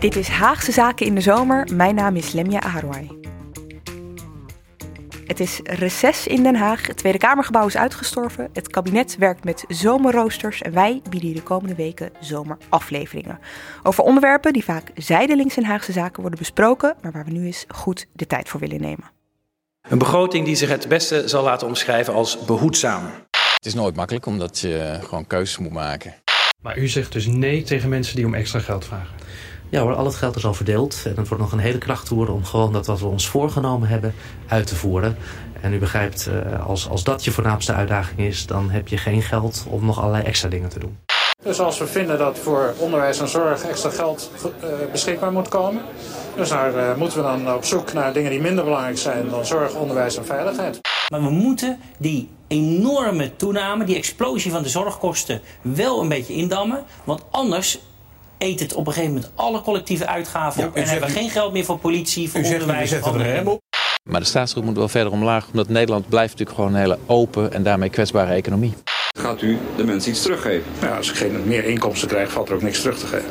Dit is Haagse Zaken in de zomer. Mijn naam is Lamyae Aharouay. Het is reces in Den Haag. Het Tweede Kamergebouw is uitgestorven. Het kabinet werkt met zomerroosters. En wij bieden je de komende weken zomerafleveringen. Over onderwerpen die vaak zijdelings in Haagse Zaken worden besproken. Maar waar we nu eens goed de tijd voor willen nemen. Een begroting die zich het beste zal laten omschrijven als behoedzaam. Het is nooit makkelijk omdat je gewoon keuzes moet maken. Maar u zegt dus nee tegen mensen die om extra geld vragen? Ja hoor, al het geld is al verdeeld en het wordt nog een hele krachttoer om gewoon dat wat we ons voorgenomen hebben uit te voeren. En u begrijpt, als dat je voornaamste uitdaging is, dan heb je geen geld om nog allerlei extra dingen te doen. Dus als we vinden dat voor onderwijs en zorg extra geld beschikbaar moet komen, dus daar moeten we dan op zoek naar dingen die minder belangrijk zijn dan zorg, onderwijs en veiligheid. Maar we moeten die enorme toename, die explosie van de zorgkosten wel een beetje indammen, want anders eet het op een gegeven moment alle collectieve uitgaven op. Ja, en hebben we geen geld meer voor politie, voor onderwijs. Maar de staatsschuld moet wel verder omlaag, omdat Nederland blijft natuurlijk gewoon een hele open en daarmee kwetsbare economie. Gaat u de mensen iets teruggeven? Ja, als ik geen meer inkomsten krijg, valt er ook niks terug te geven.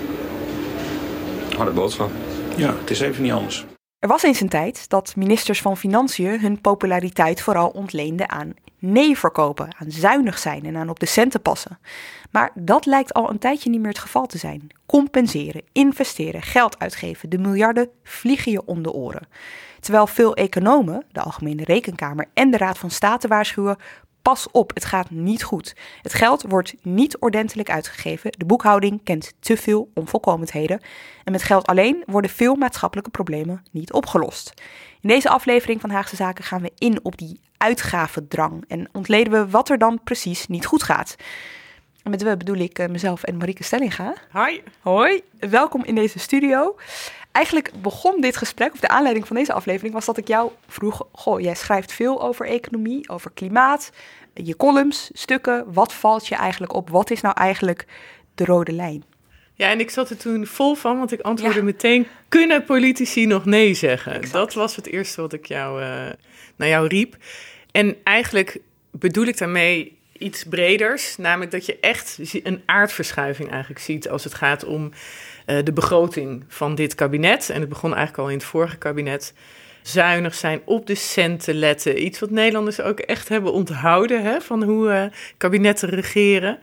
Harde boodschap. Ja, het is even niet anders. Er was eens een tijd dat ministers van Financiën hun populariteit vooral ontleenden aan nee verkopen, aan zuinig zijn en aan op de centen passen. Maar dat lijkt al een tijdje niet meer het geval te zijn. Compenseren, investeren, geld uitgeven, de miljarden vliegen je om de oren. Terwijl veel economen, de Algemene Rekenkamer en de Raad van State waarschuwen: pas op, het gaat niet goed. Het geld wordt niet ordentelijk uitgegeven. De boekhouding kent te veel onvolkomenheden. En met geld alleen worden veel maatschappelijke problemen niet opgelost. In deze aflevering van Haagse Zaken gaan we in op die uitgavendrang en ontleden we wat er dan precies niet goed gaat. Met we bedoel ik mezelf en Marieke Stellinga. Hi. Hoi, welkom in deze studio. Eigenlijk begon dit gesprek, of de aanleiding van deze aflevering, was dat ik jou vroeg: goh, jij schrijft veel over economie, over klimaat, je columns, stukken. Wat valt je eigenlijk op? Wat is nou eigenlijk de rode lijn? Ja, en ik zat er toen vol van, want ik antwoordde meteen: kunnen politici nog nee zeggen? Exact. Dat was het eerste wat ik jou, naar jou riep. En eigenlijk bedoel ik daarmee iets breders, namelijk dat je echt een aardverschuiving eigenlijk ziet als het gaat om de begroting van dit kabinet. En het begon eigenlijk al in het vorige kabinet. Zuinig zijn, op de centen letten. Iets wat Nederlanders ook echt hebben onthouden, hè, van hoe kabinetten regeren.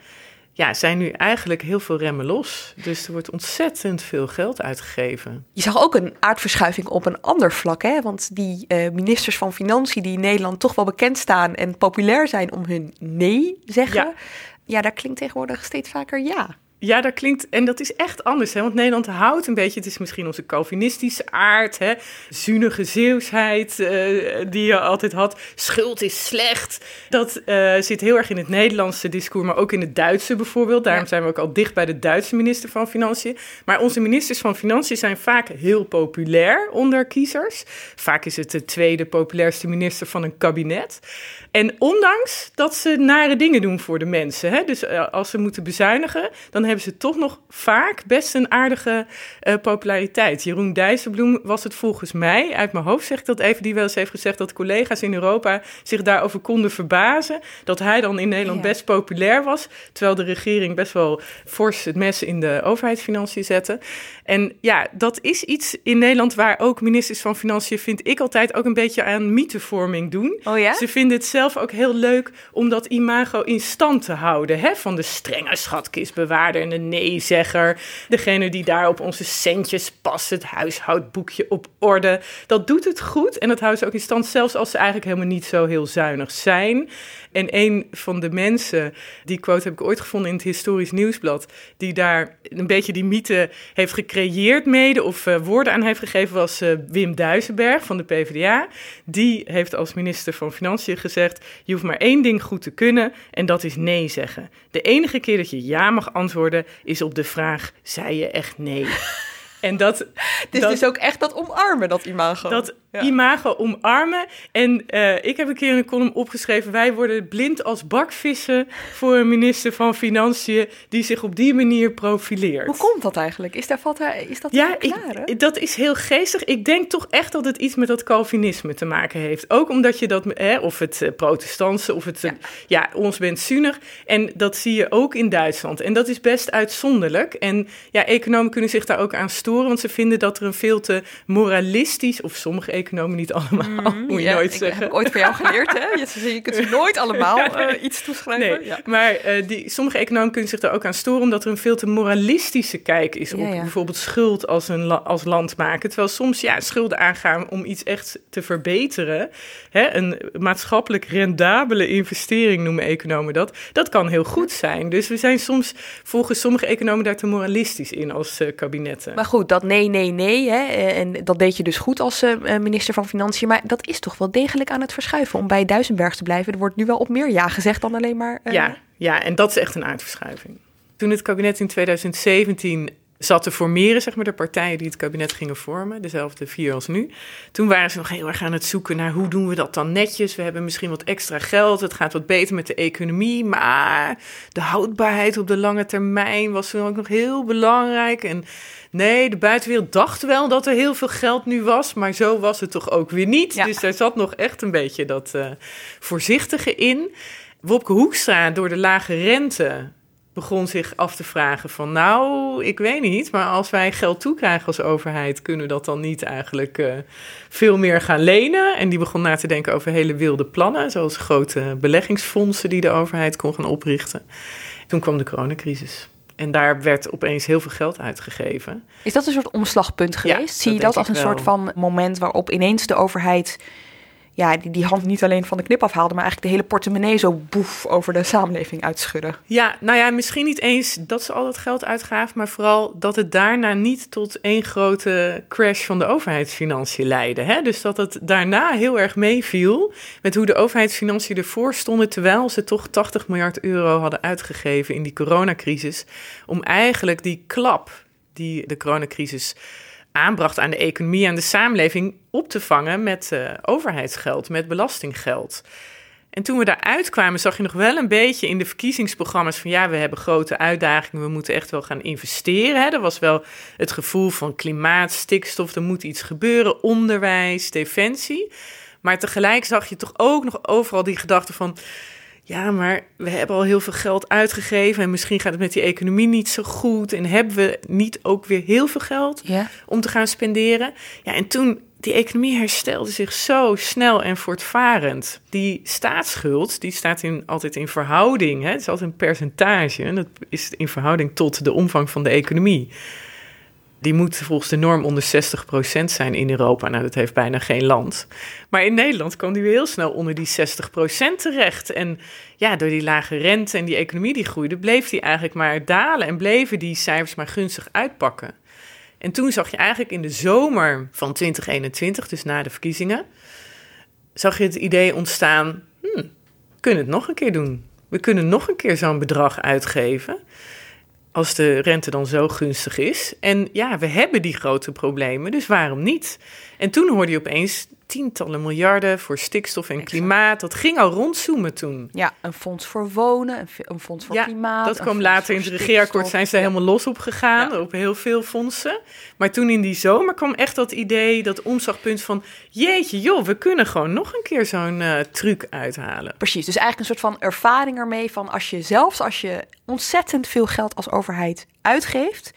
Ja, zijn nu eigenlijk heel veel remmen los. Dus er wordt ontzettend veel geld uitgegeven. Je zag ook een aardverschuiving op een ander vlak, hè? Want die ministers van Financiën die in Nederland toch wel bekend staan en populair zijn om hun nee zeggen. Ja, daar klinkt tegenwoordig steeds vaker ja. Ja, dat klinkt, en dat is echt anders, hè? Want Nederland houdt een beetje, het is misschien onze calvinistische aard, hè? Zuinige Zeeuwsheid die je altijd had. Schuld is slecht. Dat zit heel erg in het Nederlandse discours, maar ook in het Duitse bijvoorbeeld. Daarom zijn we ook al dicht bij de Duitse minister van Financiën. Maar onze ministers van Financiën zijn vaak heel populair onder kiezers. Vaak is het de tweede populairste minister van een kabinet. En ondanks dat ze nare dingen doen voor de mensen, hè? Dus als ze moeten bezuinigen, dan hebben ze toch nog vaak best een aardige populariteit. Jeroen Dijsselbloem was het volgens mij, uit mijn hoofd zeg ik dat even, die wel eens heeft gezegd dat collega's in Europa zich daarover konden verbazen, dat hij dan in Nederland best populair was, terwijl de regering best wel fors het mes in de overheidsfinanciën zette. En ja, dat is iets in Nederland waar ook ministers van Financiën, vind ik altijd, ook een beetje aan mythevorming doen. Oh ja? Ze vinden het zelf ook heel leuk om dat imago in stand te houden, hè? Van de strenge schatkist bewaren. ja-zegger en een nee-zegger. Degene die daar op onze centjes past, het huishoudboekje op orde. Dat doet het goed en dat houdt ze ook in stand, zelfs als ze eigenlijk helemaal niet zo heel zuinig zijn. En een van de mensen, die quote heb ik ooit gevonden in het Historisch Nieuwsblad, die daar een beetje die mythe heeft gecreëerd mede of woorden aan heeft gegeven, was Wim Duisenberg van de PvdA. Die heeft als minister van Financiën gezegd, je hoeft maar één ding goed te kunnen en dat is nee zeggen. De enige keer dat je ja mag antwoorden is op de vraag, zei je echt nee? En dat is dus ook echt dat omarmen, dat imago. Dat imago omarmen. En ik heb een keer in een column opgeschreven, wij worden blind als bakvissen voor een minister van Financiën die zich op die manier profileert. Hoe komt dat eigenlijk? Is dat te verklaren? Dat is heel geestig. Ik denk toch echt dat het iets met dat Calvinisme te maken heeft. Ook omdat je dat, of het protestantse, of het ons bentzunig. En dat zie je ook in Duitsland. En dat is best uitzonderlijk. En ja, economen kunnen zich daar ook aan storen. Want ze vinden dat er een veel te moralistisch, of sommige economen niet allemaal, moet je nooit zeggen. Heb ik ooit van jou geleerd, hè? Je kunt ze nooit allemaal iets toeschrijven. Nee, maar sommige economen kunnen zich daar ook aan storen, omdat er een veel te moralistische kijk is op bijvoorbeeld schuld als als land maken. Terwijl soms schulden aangaan om iets echt te verbeteren. Hè? Een maatschappelijk rendabele investering noemen economen dat. Dat kan heel goed zijn. Dus we zijn soms volgens sommige economen daar te moralistisch in als kabinetten. Maar goed, dat nee, hè, en dat deed je dus goed als minister van Financiën. Maar dat is toch wel degelijk aan het verschuiven om bij Duisenberg te blijven. Er wordt nu wel op meer ja gezegd dan alleen maar... en dat is echt een aardverschuiving. Toen het kabinet in 2017 zat te formeren, zeg maar, de partijen die het kabinet gingen vormen, dezelfde 4 als nu. Toen waren ze nog heel erg aan het zoeken naar hoe doen we dat dan netjes. We hebben misschien wat extra geld, het gaat wat beter met de economie, maar de houdbaarheid op de lange termijn was toen ook nog heel belangrijk. En nee, de buitenwereld dacht wel dat er heel veel geld nu was, maar zo was het toch ook weer niet. Ja. Dus daar zat nog echt een beetje dat voorzichtige in. Wopke Hoekstra, door de lage rente, begon zich af te vragen van, nou, ik weet niet, maar als wij geld toekrijgen als overheid, kunnen we dat dan niet eigenlijk veel meer gaan lenen? En die begon na te denken over hele wilde plannen, zoals grote beleggingsfondsen die de overheid kon gaan oprichten. Toen kwam de coronacrisis. En daar werd opeens heel veel geld uitgegeven. Is dat een soort omslagpunt geweest? Ja, zie je dat als een soort van moment waarop ineens de overheid die hand niet alleen van de knip afhaalde, maar eigenlijk de hele portemonnee zo boef over de samenleving uitschudden? Ja, nou ja, misschien niet eens dat ze al dat geld uitgaven, maar vooral dat het daarna niet tot één grote crash van de overheidsfinanciën leidde. Hè? Dus dat het daarna heel erg meeviel met hoe de overheidsfinanciën ervoor stonden, terwijl ze toch 80 miljard euro hadden uitgegeven in die coronacrisis, om eigenlijk die klap die de coronacrisis aanbracht aan de economie, aan de samenleving, op te vangen met overheidsgeld, met belastinggeld. En toen we daaruit kwamen, zag je nog wel een beetje in de verkiezingsprogramma's van we hebben grote uitdagingen, we moeten echt wel gaan investeren. Hè. Er was wel het gevoel van klimaat, stikstof, er moet iets gebeuren, onderwijs, defensie. Maar tegelijk zag je toch ook nog overal die gedachte van, ja, maar we hebben al heel veel geld uitgegeven en misschien gaat het met die economie niet zo goed en hebben we niet ook weer heel veel geld om te gaan spenderen. Ja, en toen, die economie herstelde zich zo snel en voortvarend. Die staatsschuld, die staat altijd in verhouding, hè? Het is altijd een percentage en dat is in verhouding tot de omvang van de economie. Die moet volgens de norm onder 60% zijn in Europa. Nou, dat heeft bijna geen land. Maar in Nederland kwam die weer heel snel onder die 60% terecht. En door die lage rente en die economie die groeide, bleef die eigenlijk maar dalen en bleven die cijfers maar gunstig uitpakken. En toen zag je eigenlijk in de zomer van 2021, dus na de verkiezingen, zag je het idee ontstaan, we kunnen het nog een keer doen. We kunnen nog een keer zo'n bedrag uitgeven, als de rente dan zo gunstig is. En we hebben die grote problemen, dus waarom niet? En toen hoorde je opeens tientallen miljarden voor stikstof en klimaat. Dat ging al rondzoomen toen. Ja, een fonds voor wonen, een fonds voor klimaat. Dat kwam later in het regeerakkoord, zijn ze helemaal los op gegaan, op heel veel fondsen. Maar toen in die zomer kwam echt dat idee, dat omslagpunt van, jeetje joh, we kunnen gewoon nog een keer zo'n truc uithalen. Precies, dus eigenlijk een soort van ervaring ermee van, als je ontzettend veel geld als overheid uitgeeft,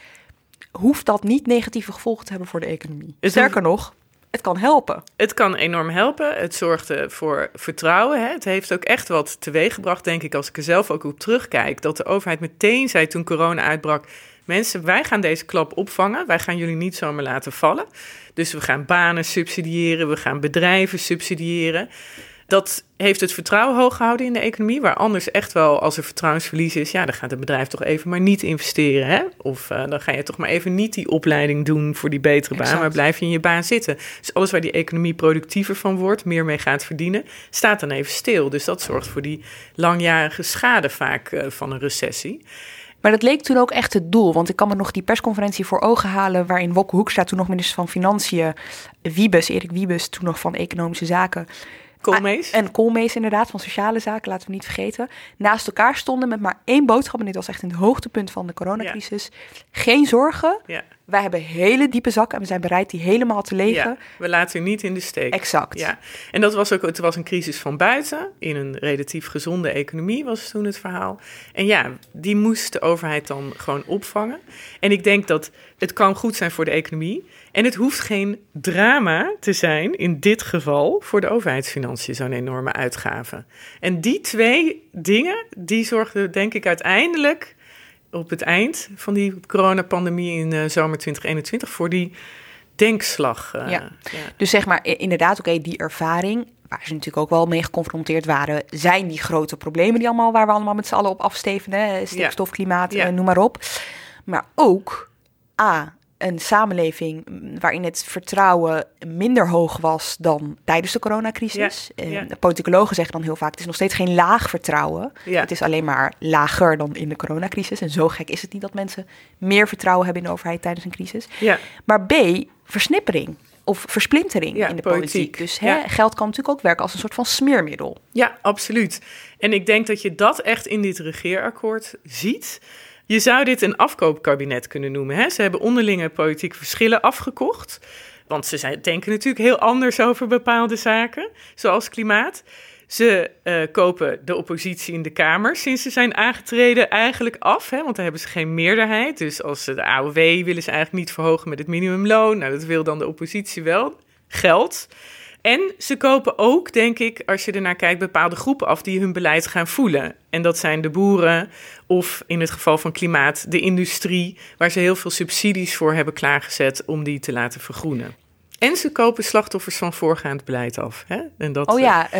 hoeft dat niet negatieve gevolgen te hebben voor de economie. Sterker nog, het kan helpen. Het kan enorm helpen. Het zorgt voor vertrouwen. Hè. Het heeft ook echt wat teweeggebracht, denk ik, als ik er zelf ook op terugkijk. Dat de overheid meteen zei toen corona uitbrak: mensen, wij gaan deze klap opvangen. Wij gaan jullie niet zomaar laten vallen. Dus we gaan banen subsidiëren. We gaan bedrijven subsidiëren. Dat heeft het vertrouwen hoog gehouden in de economie. Waar anders echt wel, als er vertrouwensverlies is, ja, dan gaat het bedrijf toch even maar niet investeren. Hè? Of dan ga je toch maar even niet die opleiding doen voor die betere baan. Exact. Maar blijf je in je baan zitten. Dus alles waar die economie productiever van wordt, meer mee gaat verdienen, staat dan even stil. Dus dat zorgt voor die langjarige schade vaak van een recessie. Maar dat leek toen ook echt het doel. Want ik kan me nog die persconferentie voor ogen halen waarin Wopke Hoekstra, toen nog minister van Financiën, Erik Wiebes, toen nog van Economische Zaken, Koolmees. En Koolmees inderdaad, van Sociale Zaken, laten we niet vergeten. Naast elkaar stonden met maar één boodschap. En dit was echt in het hoogtepunt van de coronacrisis. Ja. Geen zorgen. Ja. Wij hebben hele diepe zakken en we zijn bereid die helemaal te legen. Ja, we laten u niet in de steek. Exact. Ja. En dat was ook, het was een crisis van buiten. In een relatief gezonde economie was toen het verhaal. En ja, die moest de overheid dan gewoon opvangen. En ik denk dat het kan goed zijn voor de economie. En het hoeft geen drama te zijn, in dit geval, voor de overheidsfinanciën, zo'n enorme uitgave. En die twee dingen, die zorgden, denk ik, uiteindelijk op het eind van die coronapandemie in zomer 2021 voor die denkslag. Ja. Dus zeg maar inderdaad, oké, die ervaring, waar ze natuurlijk ook wel mee geconfronteerd waren, zijn die grote problemen die allemaal, waar we allemaal met z'n allen op afsteven, stikstof, klimaat, noem maar op. Maar ook, een samenleving waarin het vertrouwen minder hoog was dan tijdens de coronacrisis. Ja. Politicologen zeggen dan heel vaak, het is nog steeds geen laag vertrouwen. Ja. Het is alleen maar lager dan in de coronacrisis. En zo gek is het niet dat mensen meer vertrouwen hebben in de overheid tijdens een crisis. Ja. Maar B, versnippering of versplintering in de politiek. Dus geld kan natuurlijk ook werken als een soort van smeermiddel. Ja, absoluut. En ik denk dat je dat echt in dit regeerakkoord ziet. Je zou dit een afkoopkabinet kunnen noemen. Hè? Ze hebben onderlinge politieke verschillen afgekocht. Want ze denken natuurlijk heel anders over bepaalde zaken, zoals klimaat. Ze kopen de oppositie in de Kamer sinds ze zijn aangetreden eigenlijk af. Hè? Want daar hebben ze geen meerderheid. Dus als ze de AOW willen ze eigenlijk niet verhogen met het minimumloon. Nou, dat wil dan de oppositie wel. Geld. En ze kopen ook, denk ik, als je ernaar kijkt, bepaalde groepen af die hun beleid gaan voelen. En dat zijn de boeren of in het geval van klimaat de industrie, waar ze heel veel subsidies voor hebben klaargezet om die te laten vergroenen. En ze kopen slachtoffers van voorgaand beleid af. Hè? En dat,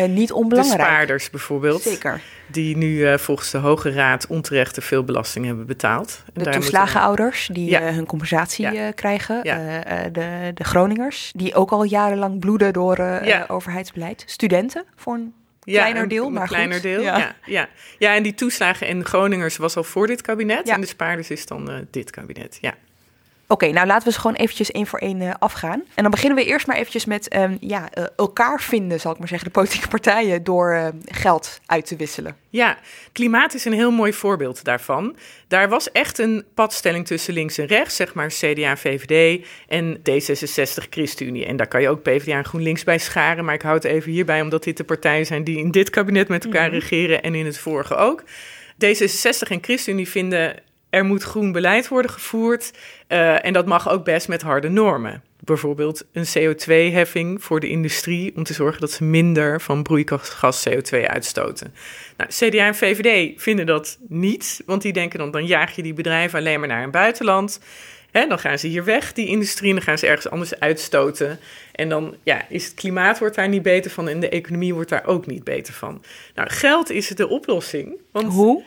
niet onbelangrijk. De spaarders bijvoorbeeld. Zeker. Die nu volgens de Hoge Raad onterecht te veel belasting hebben betaald. En de toeslagenouders die hun compensatie krijgen. Ja. De Groningers die ook al jarenlang bloeden door overheidsbeleid. Studenten voor een kleiner deel, maar goed. Ja, en die toeslagen en Groningers was al voor dit kabinet. Ja. En de spaarders is dan dit kabinet, ja. Oké, nou laten we ze gewoon eventjes één voor één afgaan. En dan beginnen we eerst maar eventjes met elkaar vinden, zal ik maar zeggen, de politieke partijen door geld uit te wisselen. Ja, klimaat is een heel mooi voorbeeld daarvan. Daar was echt een padstelling tussen links en rechts, zeg maar CDA, VVD en D66, ChristenUnie. En daar kan je ook PvdA en GroenLinks bij scharen, maar ik hou het even hierbij, omdat dit de partijen zijn die in dit kabinet met elkaar regeren en in het vorige ook. D66 en ChristenUnie vinden: er moet groen beleid worden gevoerd en dat mag ook best met harde normen. Bijvoorbeeld een CO2-heffing voor de industrie om te zorgen dat ze minder van broeikasgas CO2 uitstoten. Nou, CDA en VVD vinden dat niet, want die denken dan jaag je die bedrijven alleen maar naar een buitenland. Hè, dan gaan ze hier weg, die industrie, en dan gaan ze ergens anders uitstoten. En dan is het klimaat wordt daar niet beter van en de economie wordt daar ook niet beter van. Nou, geld is de oplossing. Want hoe?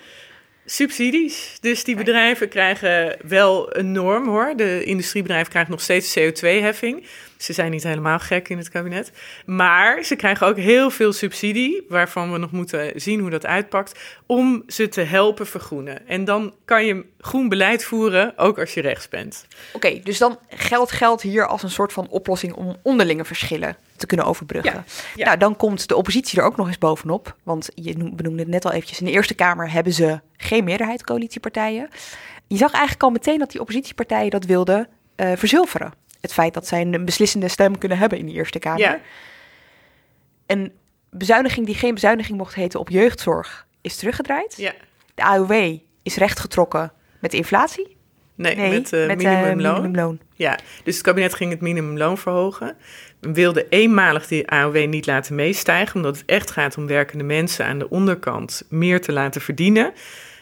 Subsidies. Dus die bedrijven krijgen wel een norm, hoor. De industriebedrijven krijgen nog steeds CO2-heffing. Ze zijn niet helemaal gek in het kabinet. Maar ze krijgen ook heel veel subsidie, waarvan we nog moeten zien hoe dat uitpakt, om ze te helpen vergroenen. En dan kan je groen beleid voeren, ook als je rechts bent. Oké, dus dan geldt hier als een soort van oplossing om onderlinge verschillen te kunnen overbruggen. Ja. Nou, dan komt de oppositie er ook nog eens bovenop. Want je benoemde het net al eventjes, in de Eerste Kamer hebben ze geen meerderheid, coalitiepartijen. Je zag eigenlijk al meteen dat die oppositiepartijen dat wilden verzilveren. Het feit dat zij een beslissende stem kunnen hebben in de Eerste Kamer. Ja. Een bezuiniging die geen bezuiniging mocht heten op jeugdzorg is teruggedraaid. Ja. De AOW is rechtgetrokken met de inflatie. Nee, met minimumloon. Ja, dus het kabinet ging het minimumloon verhogen. We wilden eenmalig die AOW niet laten meestijgen, omdat het echt gaat om werkende mensen aan de onderkant meer te laten verdienen.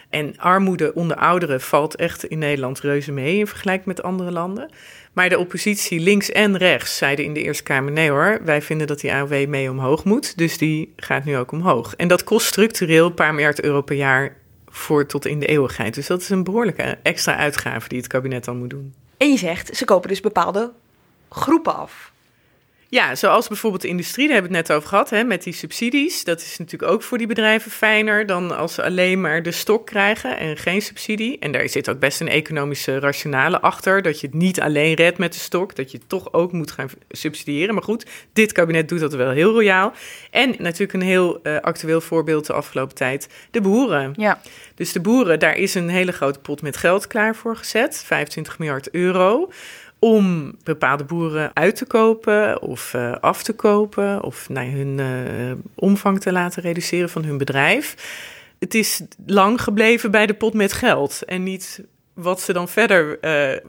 En armoede onder ouderen valt echt in Nederland reuze mee in vergelijking met andere landen. Maar de oppositie links en rechts zeiden in de Eerste Kamer, nee hoor, wij vinden dat die AOW mee omhoog moet. Dus die gaat nu ook omhoog. En dat kost structureel een paar miljard euro per jaar voor tot in de eeuwigheid. Dus dat is een behoorlijke extra uitgave die het kabinet dan moet doen. En je zegt, ze kopen dus bepaalde groepen af. Ja, zoals bijvoorbeeld de industrie, daar hebben we het net over gehad, hè, met die subsidies. Dat is natuurlijk ook voor die bedrijven fijner dan als ze alleen maar de stok krijgen en geen subsidie. En daar zit ook best een economische rationale achter, dat je het niet alleen redt met de stok, dat je het toch ook moet gaan subsidiëren. Maar goed, dit kabinet doet dat wel heel royaal. En natuurlijk een heel actueel voorbeeld de afgelopen tijd, de boeren. Ja. Dus de boeren, daar is een hele grote pot met geld klaar voor gezet, 25 miljard euro... om bepaalde boeren uit te kopen of af te kopen of hun omvang te laten reduceren van hun bedrijf. Het is lang gebleven bij de pot met geld en niet wat ze dan verder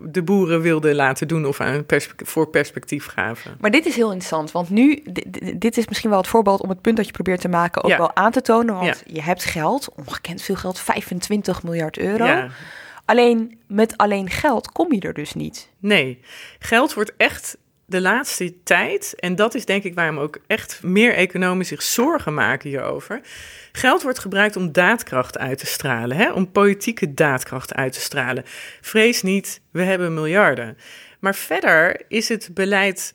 de boeren wilden laten doen of aan voor perspectief gaven. Maar dit is heel interessant, want nu, dit is misschien wel het voorbeeld om het punt dat je probeert te maken ook wel aan te tonen. Want je hebt geld, ongekend veel geld, 25 miljard euro. Ja. Alleen met geld kom je er dus niet. Nee, geld wordt echt de laatste tijd, en dat is denk ik waarom ook echt meer economen zich zorgen maken hierover. Geld wordt gebruikt om daadkracht uit te stralen, hè? Om politieke daadkracht uit te stralen. Vrees niet, we hebben miljarden. Maar verder is het beleid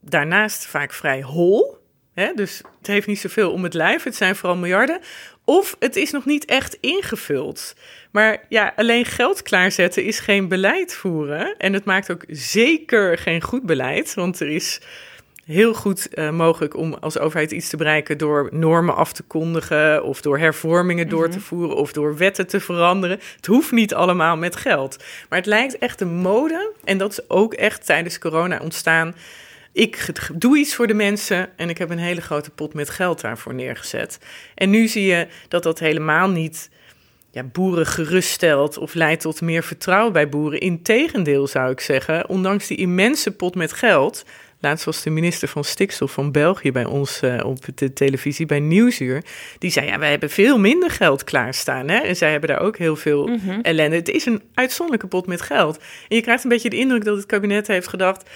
daarnaast vaak vrij hol. Hè? Dus het heeft niet zoveel om het lijf, het zijn vooral miljarden. Of het is nog niet echt ingevuld. Maar ja, alleen geld klaarzetten is geen beleid voeren. En het maakt ook zeker geen goed beleid. Want er is heel goed mogelijk om als overheid iets te bereiken door normen af te kondigen of door hervormingen door te voeren of door wetten te veranderen. Het hoeft niet allemaal met geld. Maar het lijkt echt een mode. En dat is ook echt tijdens corona ontstaan. Ik doe iets voor de mensen en ik heb een hele grote pot met geld daarvoor neergezet. En nu zie je dat dat helemaal niet boeren geruststelt of leidt tot meer vertrouwen bij boeren. Integendeel zou ik zeggen, ondanks die immense pot met geld. Laatst was de minister van Stikstof van België bij ons op de televisie, bij Nieuwsuur. Die zei, wij hebben veel minder geld klaarstaan. Hè? En zij hebben daar ook heel veel ellende. Het is een uitzonderlijke pot met geld. En je krijgt een beetje de indruk dat het kabinet heeft gedacht,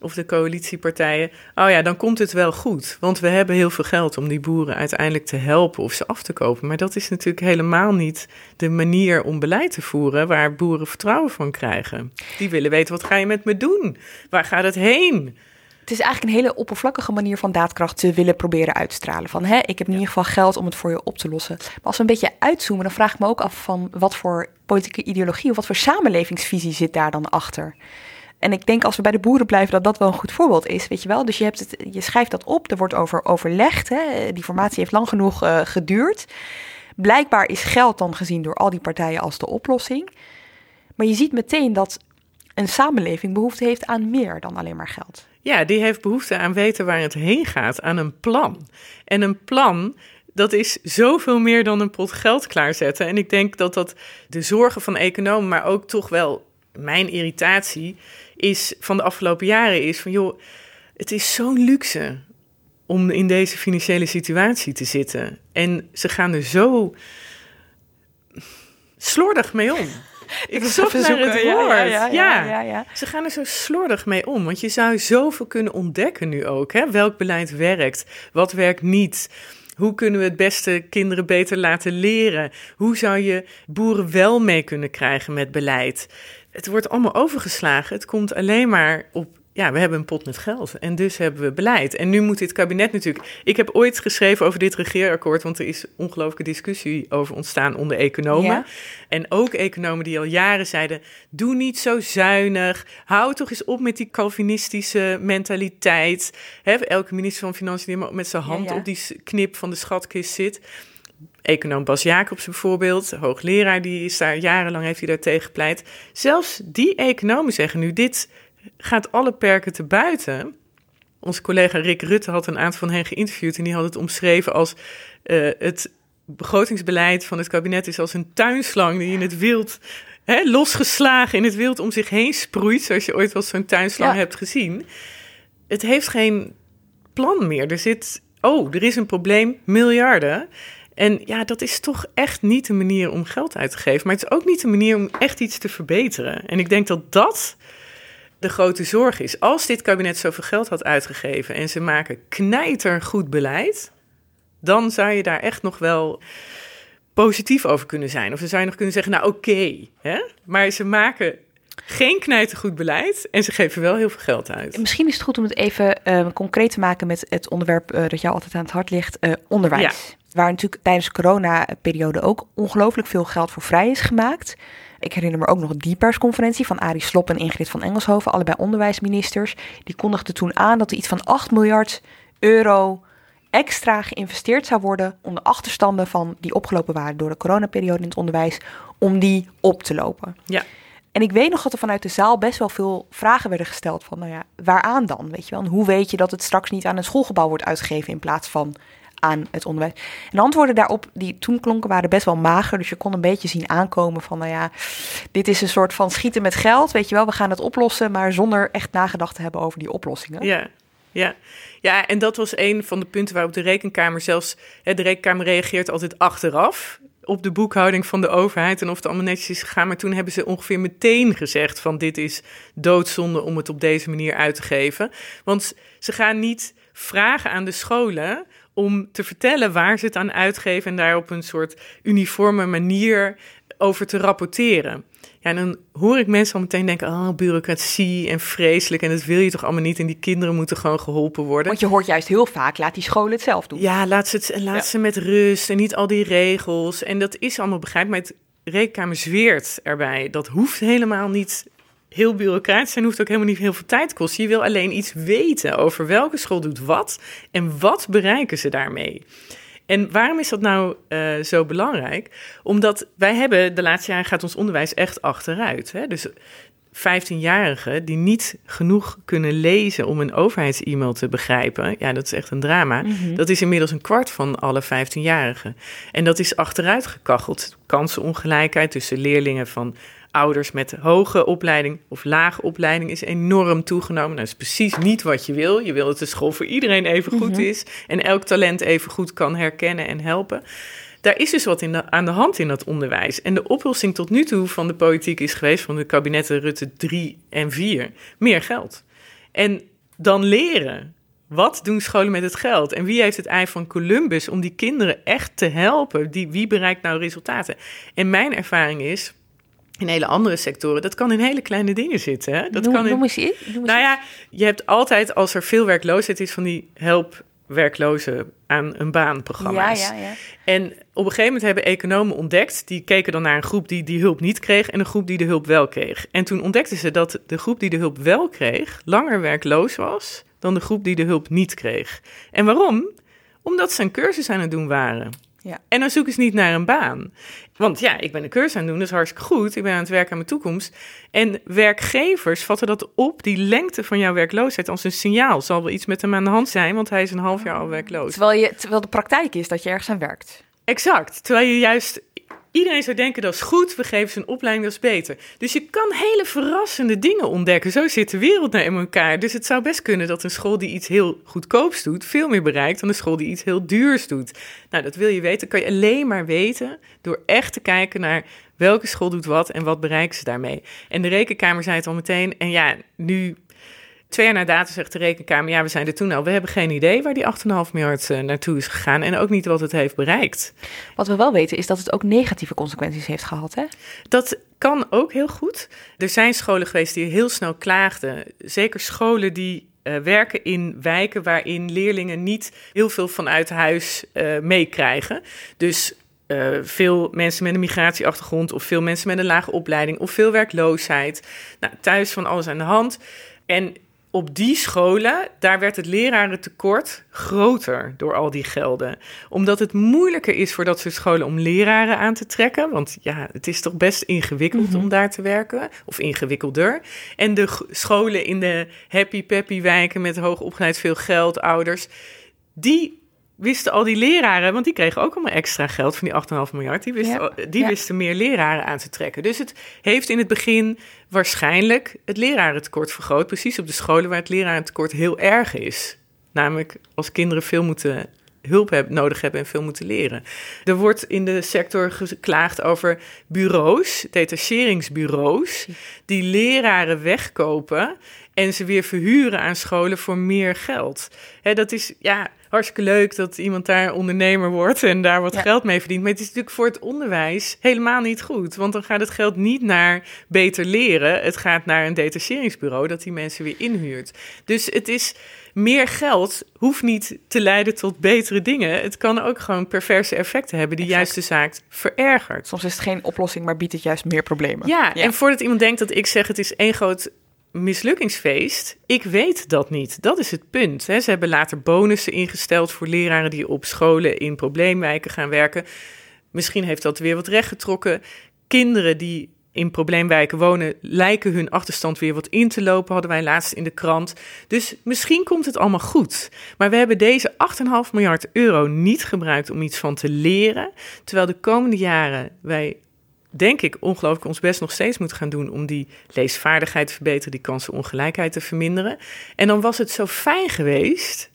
of de coalitiepartijen, dan komt het wel goed. Want we hebben heel veel geld om die boeren uiteindelijk te helpen of ze af te kopen. Maar dat is natuurlijk helemaal niet de manier om beleid te voeren waar boeren vertrouwen van krijgen. Die willen weten, wat ga je met me doen? Waar gaat het heen? Het is eigenlijk een hele oppervlakkige manier van daadkracht te willen proberen uitstralen. Van, ik heb in ieder geval geld om het voor je op te lossen. Maar als we een beetje uitzoomen, dan vraag ik me ook af van wat voor politieke ideologie of wat voor samenlevingsvisie zit daar dan achter? En ik denk als we bij de boeren blijven dat dat wel een goed voorbeeld is, weet je wel. Dus je schrijft dat op, er wordt over overlegd. Hè? Die formatie heeft lang genoeg geduurd. Blijkbaar is geld dan gezien door al die partijen als de oplossing. Maar je ziet meteen dat een samenleving behoefte heeft aan meer dan alleen maar geld. Ja, die heeft behoefte aan weten waar het heen gaat, aan een plan. En een plan, dat is zoveel meer dan een pot geld klaarzetten. En ik denk dat dat de zorgen van economen, maar ook toch wel mijn irritatie is van de afgelopen jaren is van, het is zo'n luxe om in deze financiële situatie te zitten. En ze gaan er zo slordig mee om. Ik zocht naar het woord. Ja. Ze gaan er zo slordig mee om. Want je zou zoveel kunnen ontdekken nu ook. Hè? Welk beleid werkt, wat werkt niet. Hoe kunnen we het beste kinderen beter laten leren? Hoe zou je boeren wel mee kunnen krijgen met beleid? Het wordt allemaal overgeslagen. Het komt alleen maar op, we hebben een pot met geld en dus hebben we beleid. En nu moet dit kabinet natuurlijk... Ik heb ooit geschreven over dit regeerakkoord, want er is ongelooflijke discussie over ontstaan onder economen. Ja. En ook economen die al jaren zeiden, doe niet zo zuinig. Hou toch eens op met die Calvinistische mentaliteit. Elke minister van Financiën die met zijn hand op die knip van de schatkist zit. Econoom Bas Jacobs bijvoorbeeld, hoogleraar, die is daar jarenlang, heeft hij daar tegen gepleit. Zelfs die economen zeggen nu, dit gaat alle perken te buiten. Onze collega Rick Rutte had een aantal van hen geïnterviewd en die had het omschreven als het begrotingsbeleid van het kabinet is als een tuinslang die in het wild losgeslagen in het wild om zich heen sproeit, zoals je ooit wel zo'n tuinslang hebt gezien. Het heeft geen plan meer. Er is een probleem, miljarden. En ja, dat is toch echt niet de manier om geld uit te geven. Maar het is ook niet de manier om echt iets te verbeteren. En ik denk dat dat de grote zorg is. Als dit kabinet zoveel geld had uitgegeven en ze maken knijtergoed beleid, dan zou je daar echt nog wel positief over kunnen zijn. Of dan zou je nog kunnen zeggen, nou oké, maar ze maken geen knijtergoed beleid en ze geven wel heel veel geld uit. Misschien is het goed om het even concreet te maken met het onderwerp dat jou altijd aan het hart ligt, onderwijs. Ja. Waar natuurlijk tijdens de coronaperiode ook ongelooflijk veel geld voor vrij is gemaakt. Ik herinner me ook nog die persconferentie van Arie Slob en Ingrid van Engelshoven, allebei onderwijsministers. Die kondigden toen aan dat er iets van 8 miljard euro extra geïnvesteerd zou worden om de achterstanden van die opgelopen waren door de coronaperiode in het onderwijs, om die op te lopen. Ja. En ik weet nog dat er vanuit de zaal best wel veel vragen werden gesteld van, nou ja, waaraan dan? Weet je wel? En hoe weet je dat het straks niet aan het schoolgebouw wordt uitgegeven in plaats van aan het onderwijs? En de antwoorden daarop die toen klonken waren best wel mager. Dus je kon een beetje zien aankomen van, nou ja, dit is een soort van schieten met geld. Weet je wel, we gaan het oplossen, maar zonder echt nagedacht te hebben over die oplossingen. Ja, en dat was een van de punten waarop de rekenkamer zelfs, de rekenkamer reageert altijd achteraf op de boekhouding van de overheid en of het allemaal netjes is gegaan. Maar toen hebben ze ongeveer meteen gezegd van, dit is doodzonde om het op deze manier uit te geven. Want ze gaan niet vragen aan de scholen om te vertellen waar ze het aan uitgeven en daar op een soort uniforme manier over te rapporteren. Ja, en dan hoor ik mensen al meteen denken, bureaucratie en vreselijk, en dat wil je toch allemaal niet, en die kinderen moeten gewoon geholpen worden. Want je hoort juist heel vaak, laat die scholen het zelf doen. Ja, laat ze met rust en niet al die regels. En dat is allemaal begrijpelijk, maar het rekenkamer zweert erbij. Dat hoeft helemaal niet heel bureaucratisch zijn, hoeft ook helemaal niet heel veel tijd te kosten. Je wil alleen iets weten over welke school doet wat en wat bereiken ze daarmee. En waarom is dat nou zo belangrijk? Omdat wij hebben, de laatste jaren gaat ons onderwijs echt achteruit. Hè? Dus 15-jarigen die niet genoeg kunnen lezen om een overheids-e-mail te begrijpen, ja, dat is echt een drama. Mm-hmm. Dat is inmiddels een kwart van alle 15-jarigen. En dat is achteruit gekacheld. Kansenongelijkheid tussen leerlingen van ouders met hoge opleiding of lage opleiding is enorm toegenomen. Nou, dat is precies niet wat je wil. Je wil dat de school voor iedereen even goed is en elk talent even goed kan herkennen en helpen. Daar is dus wat aan de hand in dat onderwijs. En de oplossing tot nu toe van de politiek is geweest, van de kabinetten Rutte 3 en 4, meer geld. En dan leren. Wat doen scholen met het geld? En wie heeft het ei van Columbus om die kinderen echt te helpen? Wie bereikt nou resultaten? En mijn ervaring is, in hele andere sectoren, dat kan in hele kleine dingen zitten. Hè? Dat kan in, nou ja, je hebt altijd, als er veel werkloosheid is, van die help werklozen aan een baan programma's. Ja. En op een gegeven moment hebben economen ontdekt, die keken dan naar een groep die die hulp niet kreeg en een groep die de hulp wel kreeg. En toen ontdekten ze dat de groep die de hulp wel kreeg langer werkloos was dan de groep die de hulp niet kreeg. En waarom? Omdat ze een cursus aan het doen waren. Ja. En dan zoeken ze niet naar een baan. Want ja, ik ben een cursus aan het doen, dat is hartstikke goed. Ik ben aan het werken aan mijn toekomst. En werkgevers vatten dat op, die lengte van jouw werkloosheid, als een signaal. Zal wel iets met hem aan de hand zijn, want hij is een half jaar al werkloos. Terwijl de praktijk is dat je ergens aan werkt. Exact. Terwijl je juist, iedereen zou denken, dat is goed, we geven ze een opleiding, dat is beter. Dus je kan hele verrassende dingen ontdekken. Zo zit de wereld nou in elkaar. Dus het zou best kunnen dat een school die iets heel goedkoops doet veel meer bereikt dan een school die iets heel duurs doet. Nou, dat wil je weten. Dat kan je alleen maar weten door echt te kijken naar welke school doet wat en wat bereiken ze daarmee. En de rekenkamer zei het al meteen. En ja, nu 2 jaar na dato zegt de rekenkamer, ja, we zijn er toen al. We hebben geen idee waar die 8,5 miljard naartoe is gegaan en ook niet wat het heeft bereikt. Wat we wel weten is dat het ook negatieve consequenties heeft gehad, hè? Dat kan ook heel goed. Er zijn scholen geweest die heel snel klaagden. Zeker scholen die werken in wijken waarin leerlingen niet heel veel vanuit huis meekrijgen. Dus veel mensen met een migratieachtergrond of veel mensen met een lage opleiding of veel werkloosheid. Nou, thuis van alles aan de hand. En op die scholen, daar werd het lerarentekort groter door al die gelden. Omdat het moeilijker is voor dat soort scholen om leraren aan te trekken. Want ja, het is toch best ingewikkeld om daar te werken. Of ingewikkelder. En de scholen in de happy-peppy wijken met hoogopgeleid veel geld, ouders, die wisten al die leraren, want die kregen ook allemaal extra geld van die 8,5 miljard... die wisten meer leraren aan te trekken. Dus het heeft in het begin waarschijnlijk het lerarentekort vergroot, precies op de scholen waar het lerarentekort heel erg is. Namelijk als kinderen veel moeten hulp nodig hebben en veel moeten leren. Er wordt in de sector geklaagd over bureaus, detacheringsbureaus, die leraren wegkopen en ze weer verhuren aan scholen voor meer geld. Hè, dat is hartstikke leuk dat iemand daar ondernemer wordt en daar wat geld mee verdient. Maar het is natuurlijk voor het onderwijs helemaal niet goed. Want dan gaat het geld niet naar beter leren. Het gaat naar een detacheringsbureau dat die mensen weer inhuurt. Dus het is meer geld hoeft niet te leiden tot betere dingen. Het kan ook gewoon perverse effecten hebben die juist de zaak verergert. Soms is het geen oplossing, maar biedt het juist meer problemen. Ja, en voordat iemand denkt dat ik zeg het is één groot mislukkingsfeest, ik weet dat niet. Dat is het punt. Ze hebben later bonussen ingesteld voor leraren die op scholen in probleemwijken gaan werken. Misschien heeft dat weer wat rechtgetrokken. Kinderen die in probleemwijken wonen, lijken hun achterstand weer wat in te lopen, hadden wij laatst in de krant. Dus misschien komt het allemaal goed. Maar we hebben deze 8,5 miljard euro niet gebruikt om iets van te leren, terwijl de komende jaren wij, denk ik, ongelooflijk ons best nog steeds moeten gaan doen om die leesvaardigheid te verbeteren, die kansenongelijkheid te verminderen. En dan was het zo fijn geweest,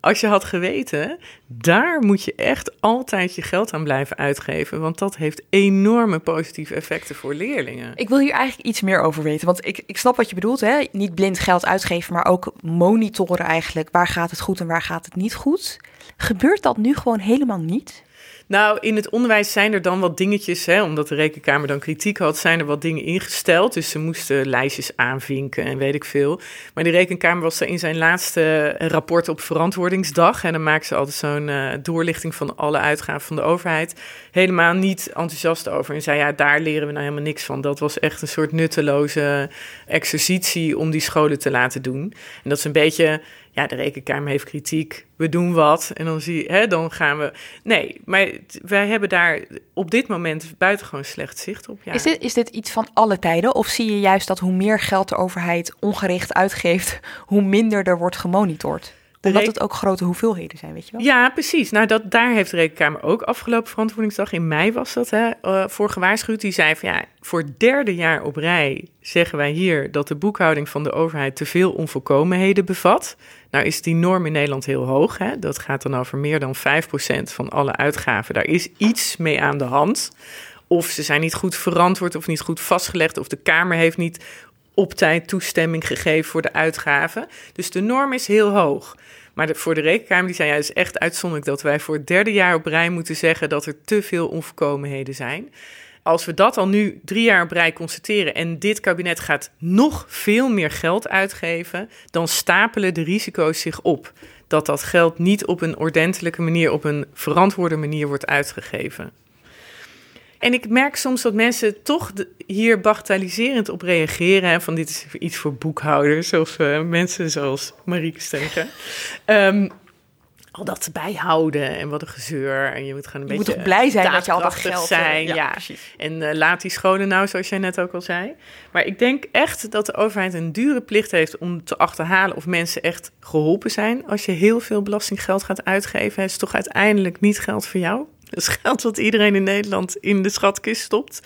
als je had geweten, daar moet je echt altijd je geld aan blijven uitgeven, want dat heeft enorme positieve effecten voor leerlingen. Ik wil hier eigenlijk iets meer over weten, want ik snap wat je bedoelt, hè? Niet blind geld uitgeven, maar ook monitoren eigenlijk. Waar gaat het goed en waar gaat het niet goed? Gebeurt dat nu gewoon helemaal niet? Nou, in het onderwijs zijn er dan wat dingetjes, omdat de Rekenkamer dan kritiek had, zijn er wat dingen ingesteld. Dus ze moesten lijstjes aanvinken en weet ik veel. Maar de Rekenkamer was er in zijn laatste rapport op verantwoordingsdag, en dan maken ze altijd zo'n doorlichting van alle uitgaven van de overheid, helemaal niet enthousiast over. En zei, daar leren we nou helemaal niks van. Dat was echt een soort nutteloze exercitie om die scholen te laten doen. En dat is een beetje, de Rekenkamer heeft kritiek, we doen wat en dan dan gaan we. Nee, maar wij hebben daar op dit moment buitengewoon slecht zicht op. Ja. Is dit iets van alle tijden? Of zie je juist dat hoe meer geld de overheid ongericht uitgeeft, hoe minder er wordt gemonitord? Omdat het ook grote hoeveelheden zijn, weet je wel? Ja, precies. Nou, daar heeft de Rekenkamer ook afgelopen verantwoordingsdag, in mei was dat, voor gewaarschuwd. Die zei van, voor het derde jaar op rij zeggen wij hier dat de boekhouding van de overheid te veel onvolkomenheden bevat. Nou is die norm in Nederland heel hoog. Hè? Dat gaat dan over meer dan 5% van alle uitgaven. Daar is iets mee aan de hand. Of ze zijn niet goed verantwoord of niet goed vastgelegd, of de Kamer heeft niet op tijd toestemming gegeven voor de uitgaven. Dus de norm is heel hoog. Maar voor de Rekenkamer, die zei, het is echt uitzonderlijk dat wij voor het derde jaar op rij moeten zeggen dat er te veel onvolkomenheden zijn. Als we dat al nu 3 jaar op rij constateren en dit kabinet gaat nog veel meer geld uitgeven, dan stapelen de risico's zich op dat dat geld niet op een ordentelijke manier, op een verantwoorde manier wordt uitgegeven. En ik merk soms dat mensen toch hier bagatelliserend op reageren. Van dit is iets voor boekhouders of mensen zoals Marieke Stellinga. Al dat bijhouden en wat een gezeur. En je moet gewoon een beetje moet blij zijn dat je al dat geld zijn. Ja. En laat die scholen nou, zoals jij net ook al zei. Maar ik denk echt dat de overheid een dure plicht heeft om te achterhalen of mensen echt geholpen zijn. Als je heel veel belastinggeld gaat uitgeven, is het toch uiteindelijk niet geld voor jou. Dat is geld wat iedereen in Nederland in de schatkist stopt.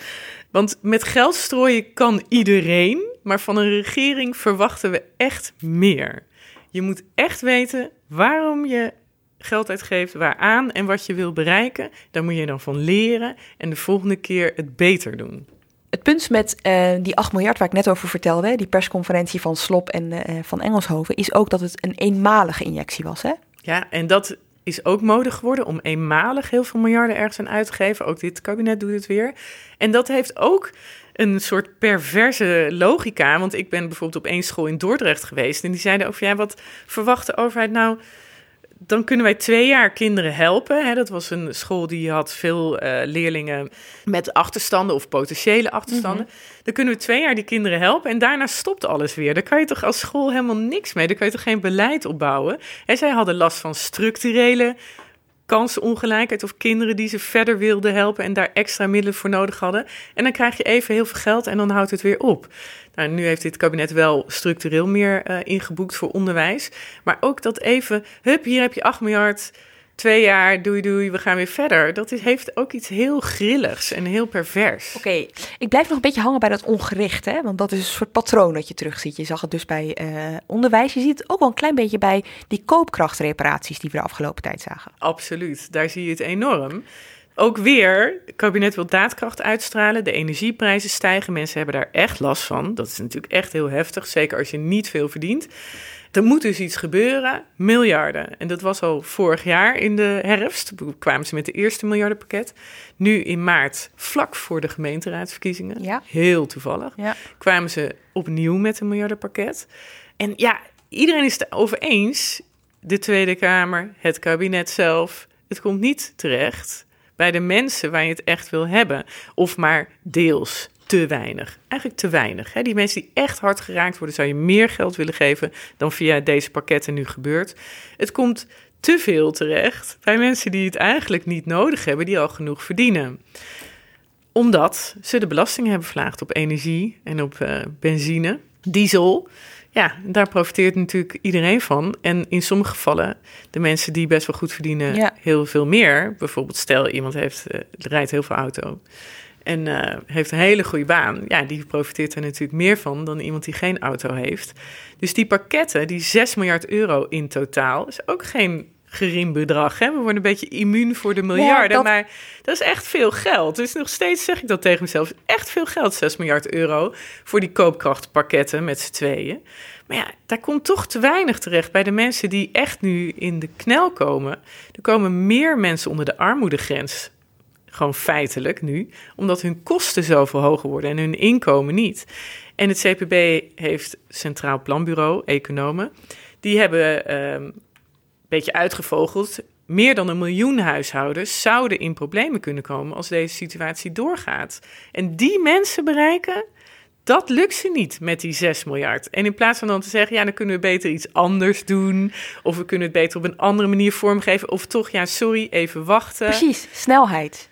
Want met geld strooien kan iedereen, maar van een regering verwachten we echt meer. Je moet echt weten waarom je geld uitgeeft, waaraan en wat je wil bereiken. Daar moet je dan van leren en de volgende keer het beter doen. Het punt met die 8 miljard waar ik net over vertelde, die persconferentie van Slob en van Engelshoven, is ook dat het een eenmalige injectie was, hè? Ja, en dat is ook mode geworden om eenmalig heel veel miljarden ergens aan uit te geven. Ook dit kabinet doet het weer. En dat heeft ook een soort perverse logica. Want ik ben bijvoorbeeld op één school in Dordrecht geweest. En die zeiden over, wat verwacht de overheid nou? Dan kunnen wij 2 jaar kinderen helpen. Dat was een school die had veel leerlingen met achterstanden of potentiële achterstanden. Mm-hmm. Dan kunnen we 2 jaar die kinderen helpen en daarna stopt alles weer. Daar kan je toch als school helemaal niks mee? Daar kan je toch geen beleid opbouwen? En zij hadden last van structurele kansenongelijkheid of kinderen die ze verder wilden helpen en daar extra middelen voor nodig hadden. En dan krijg je even heel veel geld en dan houdt het weer op. Nou, nu heeft dit kabinet wel structureel meer ingeboekt voor onderwijs. Maar ook dat even, hier heb je 8 miljard, 2 jaar, doei doei, we gaan weer verder. Dat heeft ook iets heel grilligs en heel pervers. Oké, ik blijf nog een beetje hangen bij dat ongericht, hè? Want dat is een soort patroon dat je terugziet. Je zag het dus bij onderwijs. Je ziet het ook wel een klein beetje bij die koopkrachtreparaties die we de afgelopen tijd zagen. Absoluut, daar zie je het enorm. Ook weer, het kabinet wil daadkracht uitstralen. De energieprijzen stijgen. Mensen hebben daar echt last van. Dat is natuurlijk echt heel heftig, zeker als je niet veel verdient. Er moet dus iets gebeuren. Miljarden. En dat was al vorig jaar in de herfst. Toen kwamen ze met de eerste miljardenpakket. Nu in maart, vlak voor de gemeenteraadsverkiezingen. Ja. Heel toevallig. Ja. Kwamen ze opnieuw met een miljardenpakket. En ja, iedereen is het over eens. De Tweede Kamer, het kabinet zelf. Het komt niet terecht bij de mensen waar je het echt wil hebben. Of maar deels te weinig. Eigenlijk te weinig. Hè? Die mensen die echt hard geraakt worden, zou je meer geld willen geven dan via deze pakketten nu gebeurt. Het komt te veel terecht bij mensen die het eigenlijk niet nodig hebben, die al genoeg verdienen. Omdat ze de belasting hebben verlaagd op energie en op benzine, diesel. Ja, daar profiteert natuurlijk iedereen van. En in sommige gevallen de mensen die best wel goed verdienen, ja, heel veel meer. Bijvoorbeeld stel iemand rijdt heel veel auto en heeft een hele goede baan. Ja, die profiteert er natuurlijk meer van dan iemand die geen auto heeft. Dus die pakketten, die 6 miljard euro in totaal, is ook geen gering bedrag. Hè? We worden een beetje immuun voor de miljarden, maar dat is echt veel geld. Dus nog steeds zeg ik dat tegen mezelf. Echt veel geld, 6 miljard euro voor die koopkrachtpakketten met z'n tweeën. Maar ja, daar komt toch te weinig terecht bij de mensen die echt nu in de knel komen. Er komen meer mensen onder de armoedegrens, gewoon feitelijk nu, omdat hun kosten zoveel hoger worden en hun inkomen niet. En het CPB heeft Centraal Planbureau, economen, die hebben beetje uitgevogeld, meer dan 1 miljoen huishoudens zouden in problemen kunnen komen als deze situatie doorgaat. En die mensen bereiken, dat lukt ze niet met die 6 miljard. En in plaats van dan te zeggen, ja, dan kunnen we beter iets anders doen, of we kunnen het beter op een andere manier vormgeven, of toch, ja, sorry, even wachten. Precies, snelheid.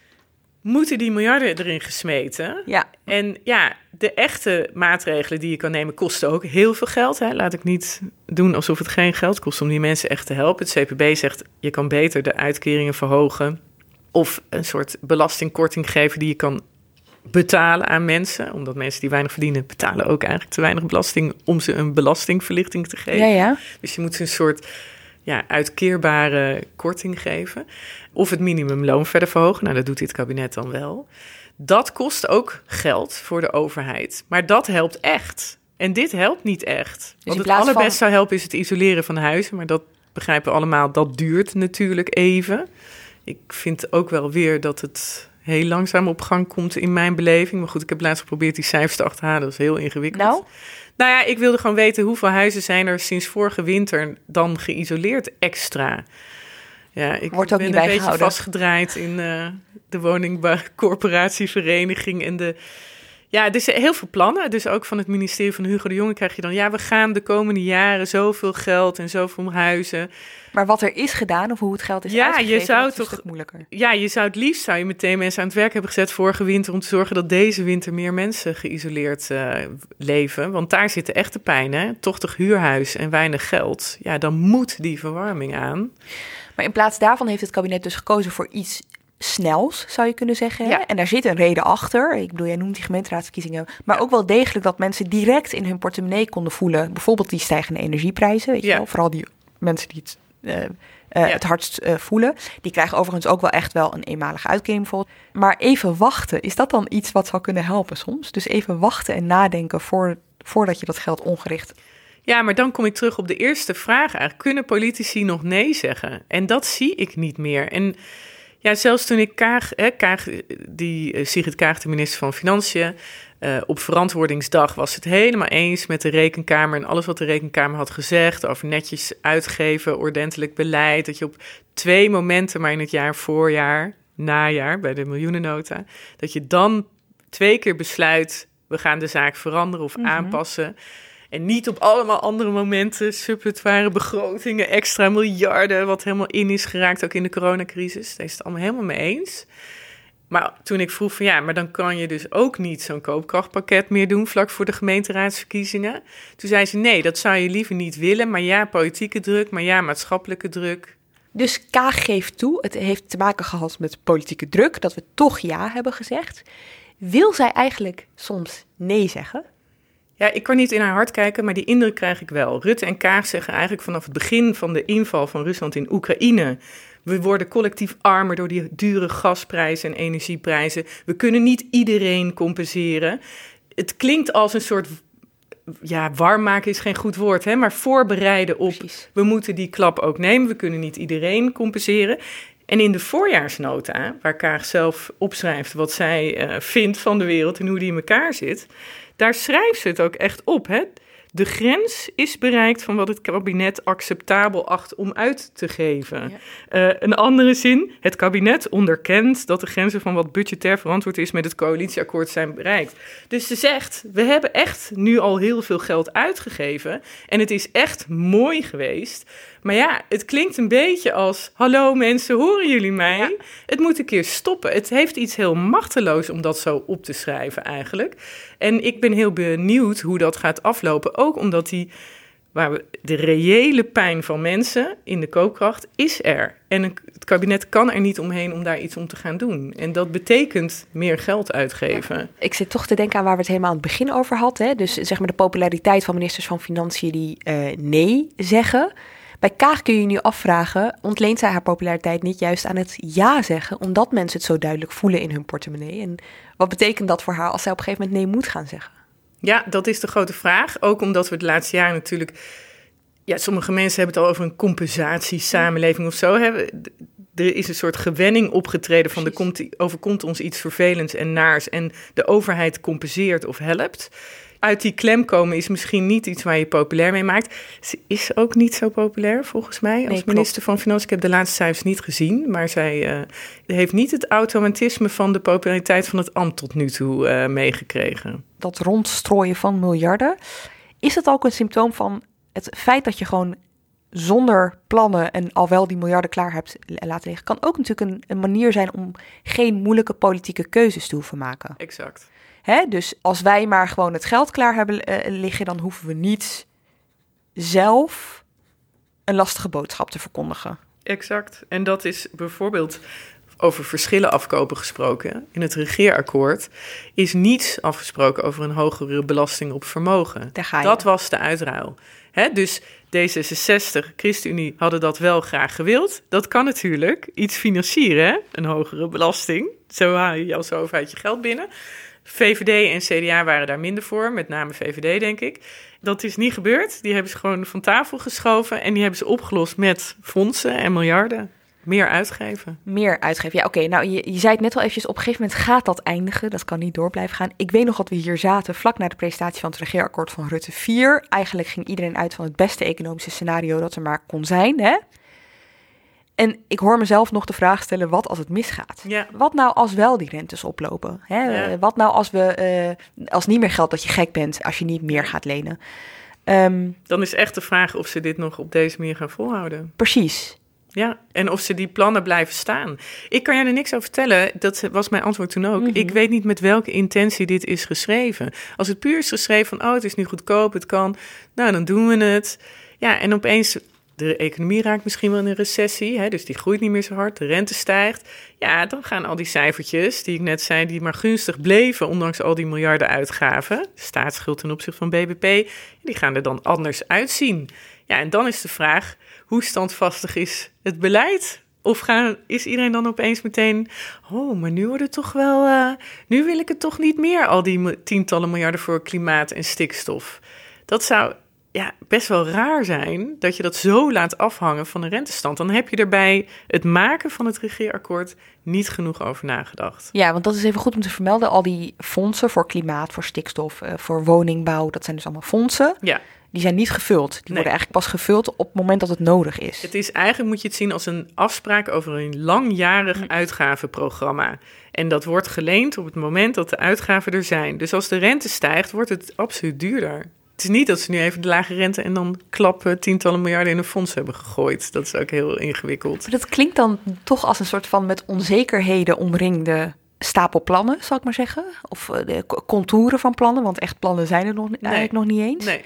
Moeten die miljarden erin gesmeten? Ja. En ja, de echte maatregelen die je kan nemen kosten ook heel veel geld. Hè? Laat ik niet doen alsof het geen geld kost om die mensen echt te helpen. Het CPB zegt, je kan beter de uitkeringen verhogen of een soort belastingkorting geven die je kan betalen aan mensen. Omdat mensen die weinig verdienen betalen ook eigenlijk te weinig belasting om ze een belastingverlichting te geven. Ja, ja. Dus je moet ze een soort uitkeerbare korting geven. Of het minimumloon verder verhogen. Nou, dat doet dit kabinet dan wel. Dat kost ook geld voor de overheid. Maar dat helpt echt. En dit helpt niet echt. Wat het allerbest zou helpen is het isoleren van huizen. Maar dat begrijpen we allemaal. Dat duurt natuurlijk even. Ik vind ook wel weer dat het heel langzaam op gang komt in mijn beleving. Maar goed, ik heb laatst geprobeerd die cijfers te achterhalen. Dat is heel ingewikkeld. Nou ja, ik wilde gewoon weten hoeveel huizen zijn er sinds vorige winter dan geïsoleerd extra. Ja, ik ben een beetje vastgedraaid in de woningcorporatievereniging en de... Ja, dus heel veel plannen. Dus ook van het ministerie van Hugo de Jonge krijg je dan, ja, we gaan de komende jaren zoveel geld en zoveel huizen. Maar wat er is gedaan of hoe het geld is uitgegeven, je zou toch, moeilijker. Ja, je zou het liefst, zou je meteen mensen aan het werk hebben gezet vorige winter om te zorgen dat deze winter meer mensen geïsoleerd leven. Want daar zit de echte pijn, hè? Tochtig huurhuis en weinig geld. Ja, dan moet die verwarming aan. Maar in plaats daarvan heeft het kabinet dus gekozen voor iets snels, zou je kunnen zeggen. Ja. En daar zit een reden achter. Ik bedoel, jij noemt die gemeenteraadsverkiezingen. Maar ook wel degelijk dat mensen direct in hun portemonnee konden voelen. Bijvoorbeeld die stijgende energieprijzen. Weet je wel? Vooral die mensen die het, het hardst voelen. Die krijgen overigens ook wel echt wel een eenmalige uitkering bijvoorbeeld. Maar even wachten, is dat dan iets wat zou kunnen helpen soms? Dus even wachten en nadenken voordat je dat geld ongericht... Ja, maar dan kom ik terug op de eerste vraag eigenlijk. Kunnen politici nog nee zeggen? En dat zie ik niet meer. En ja, zelfs toen ik Sigrid Kaag, de minister van Financiën, op verantwoordingsdag was het helemaal eens met de Rekenkamer en alles wat de Rekenkamer had gezegd over netjes uitgeven, ordentelijk beleid, dat je op 2 momenten, maar in het jaar voorjaar, najaar, bij de miljoenennota, dat je dan 2 keer besluit, we gaan de zaak veranderen of aanpassen. En niet op allemaal andere momenten, subsidiaire begrotingen, extra miljarden, wat helemaal in is geraakt, ook in de coronacrisis. Daar is het allemaal helemaal mee eens. Maar toen ik vroeg van maar dan kan je dus ook niet zo'n koopkrachtpakket meer doen vlak voor de gemeenteraadsverkiezingen. Toen zei ze, nee, dat zou je liever niet willen, maar ja, politieke druk, maar ja, maatschappelijke druk. Dus Kaag geeft toe, het heeft te maken gehad met politieke druk, dat we toch ja hebben gezegd. Wil zij eigenlijk soms nee zeggen? Ja, ik kan niet in haar hart kijken, maar die indruk krijg ik wel. Rutte en Kaag zeggen eigenlijk vanaf het begin van de inval van Rusland in Oekraïne: we worden collectief armer door die dure gasprijzen en energieprijzen. We kunnen niet iedereen compenseren. Het klinkt als een soort... ja, warm maken is geen goed woord, hè? Maar voorbereiden op... Precies. We moeten die klap ook nemen, we kunnen niet iedereen compenseren. En in de voorjaarsnota, waar Kaag zelf opschrijft wat zij vindt van de wereld en hoe die in elkaar zit, daar schrijft ze het ook echt op, hè? De grens is bereikt van wat het kabinet acceptabel acht om uit te geven. Ja. Een andere zin: het kabinet onderkent dat de grenzen van wat budgetair verantwoord is met het coalitieakkoord zijn bereikt. Dus ze zegt, we hebben echt nu al heel veel geld uitgegeven en het is echt mooi geweest. Maar ja, het klinkt een beetje als: hallo mensen, horen jullie mij? Ja. Het moet een keer stoppen. Het heeft iets heel machteloos om dat zo op te schrijven eigenlijk. En ik ben heel benieuwd hoe dat gaat aflopen. Ook omdat de reële pijn van mensen in de koopkracht is er. En het kabinet kan er niet omheen om daar iets om te gaan doen. En dat betekent meer geld uitgeven. Ja, ik zit toch te denken aan waar we het helemaal aan het begin over hadden, hè? Dus zeg maar de populariteit van ministers van Financiën die nee zeggen. Bij Kaag kun je je nu afvragen, ontleent zij haar populariteit niet juist aan het ja zeggen, omdat mensen het zo duidelijk voelen in hun portemonnee? En wat betekent dat voor haar als zij op een gegeven moment nee moet gaan zeggen? Ja, dat is de grote vraag. Ook omdat we het laatste jaar natuurlijk... ja, sommige mensen hebben het al over een compensatiesamenleving of zo. Er is een soort gewenning opgetreden van: overkomt ons iets vervelends en naars en de overheid compenseert of helpt. Uit die klem komen is misschien niet iets waar je populair mee maakt. Ze is ook niet zo populair volgens mij als minister van Financiën. Ik heb de laatste cijfers niet gezien, maar zij heeft niet het automatisme van de populariteit van het ambt tot nu toe meegekregen. Dat rondstrooien van miljarden, is dat ook een symptoom van het feit dat je gewoon zonder plannen en al wel die miljarden klaar hebt laten liggen? Kan ook natuurlijk een manier zijn om geen moeilijke politieke keuzes te hoeven maken. Exact. Hè? Dus als wij maar gewoon het geld klaar hebben liggen, dan hoeven we niet zelf een lastige boodschap te verkondigen. Exact. En dat is bijvoorbeeld over verschillen afkopen gesproken. In het regeerakkoord is niets afgesproken over een hogere belasting op vermogen. Dat was de uitruil. Hè? Dus D66, ChristenUnie hadden dat wel graag gewild. Dat kan natuurlijk iets financieren, hè? Een hogere belasting. Zo haal je als overheid je geld binnen. VVD en CDA waren daar minder voor, met name VVD, denk ik. Dat is niet gebeurd. Die hebben ze gewoon van tafel geschoven en die hebben ze opgelost met fondsen en miljarden. Meer uitgeven. Ja, oké. Nou, je zei het net al eventjes, op een gegeven moment gaat dat eindigen. Dat kan niet door blijven gaan. Ik weet nog dat we hier zaten, vlak na de presentatie van het regeerakkoord van Rutte 4. Eigenlijk ging iedereen uit van het beste economische scenario dat er maar kon zijn, hè? En ik hoor mezelf nog de vraag stellen: wat als het misgaat? Ja. Wat nou als wel die rentes oplopen? Hè? Ja. Wat nou als als niet meer geldt dat je gek bent als je niet meer gaat lenen? Dan is echt de vraag of ze dit nog op deze manier gaan volhouden. Precies. Ja, en of ze die plannen blijven staan. Ik kan jou er niks over vertellen, dat was mijn antwoord toen ook. Mm-hmm. Ik weet niet met welke intentie dit is geschreven. Als het puur is geschreven van: oh, het is nu goedkoop, het kan, nou, dan doen we het. Ja, en opeens, de economie raakt misschien wel in een recessie, hè, dus die groeit niet meer zo hard, de rente stijgt. Ja, dan gaan al die cijfertjes die ik net zei, die maar gunstig bleven, ondanks al die miljarden uitgaven, staatsschuld ten opzichte van BBP, die gaan er dan anders uitzien. Ja, en dan is de vraag: hoe standvastig is het beleid? Of is iedereen dan opeens meteen: oh, maar nu wordt het toch wel... nu wil ik het toch niet meer, al die tientallen miljarden voor klimaat en stikstof. Dat zou best wel raar zijn, dat je dat zo laat afhangen van een rentestand. Dan heb je er bij het maken van het regeerakkoord niet genoeg over nagedacht. Ja, want dat is even goed om te vermelden. Al die fondsen voor klimaat, voor stikstof, voor woningbouw, dat zijn dus allemaal fondsen. Ja. Die zijn niet gevuld. Die worden eigenlijk pas gevuld op het moment dat het nodig is. Het is eigenlijk, moet je het zien als een afspraak over een langjarig uitgavenprogramma. En dat wordt geleend op het moment dat de uitgaven er zijn. Dus als de rente stijgt, wordt het absoluut duurder. Het is niet dat ze nu even de lage rente en dan klappen tientallen miljarden in een fonds hebben gegooid. Dat is ook heel ingewikkeld. Maar dat klinkt dan toch als een soort van met onzekerheden omringde stapel plannen, zal ik maar zeggen. Of de contouren van plannen, want echt plannen zijn er eigenlijk nog niet eens. Nee.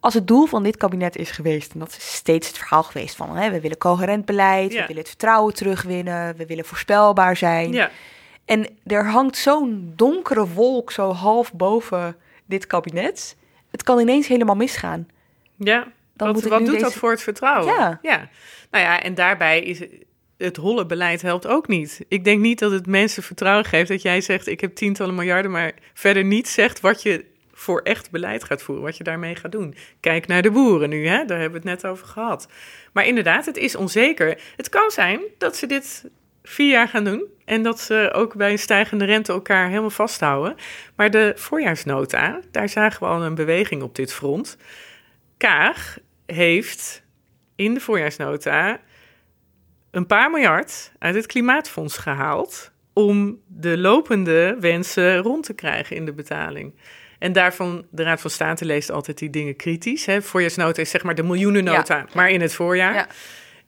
als het doel van dit kabinet is geweest, en dat is steeds het verhaal geweest van, hè, we willen coherent beleid, we willen het vertrouwen terugwinnen, we willen voorspelbaar zijn. Ja. En er hangt zo'n donkere wolk zo half boven dit kabinet. Het kan ineens helemaal misgaan. Ja, wat doet dat voor het vertrouwen? Ja. Ja. Nou ja, en daarbij is het holle beleid helpt ook niet. Ik denk niet dat het mensen vertrouwen geeft dat jij zegt, ik heb tientallen miljarden, maar verder niet zegt wat je voor echt beleid gaat voeren, wat je daarmee gaat doen. Kijk naar de boeren nu, hè? Daar hebben we het net over gehad. Maar inderdaad, het is onzeker. Het kan zijn dat ze dit 4 jaar gaan doen en dat ze ook bij een stijgende rente elkaar helemaal vasthouden. Maar de voorjaarsnota, daar zagen we al een beweging op dit front. Kaag heeft in de voorjaarsnota een paar miljard uit het klimaatfonds gehaald om de lopende wensen rond te krijgen in de betaling. En daarvan, de Raad van State leest altijd die dingen kritisch. Hè. Voorjaarsnota is zeg maar de miljoenennota, maar in het voorjaar. Ja.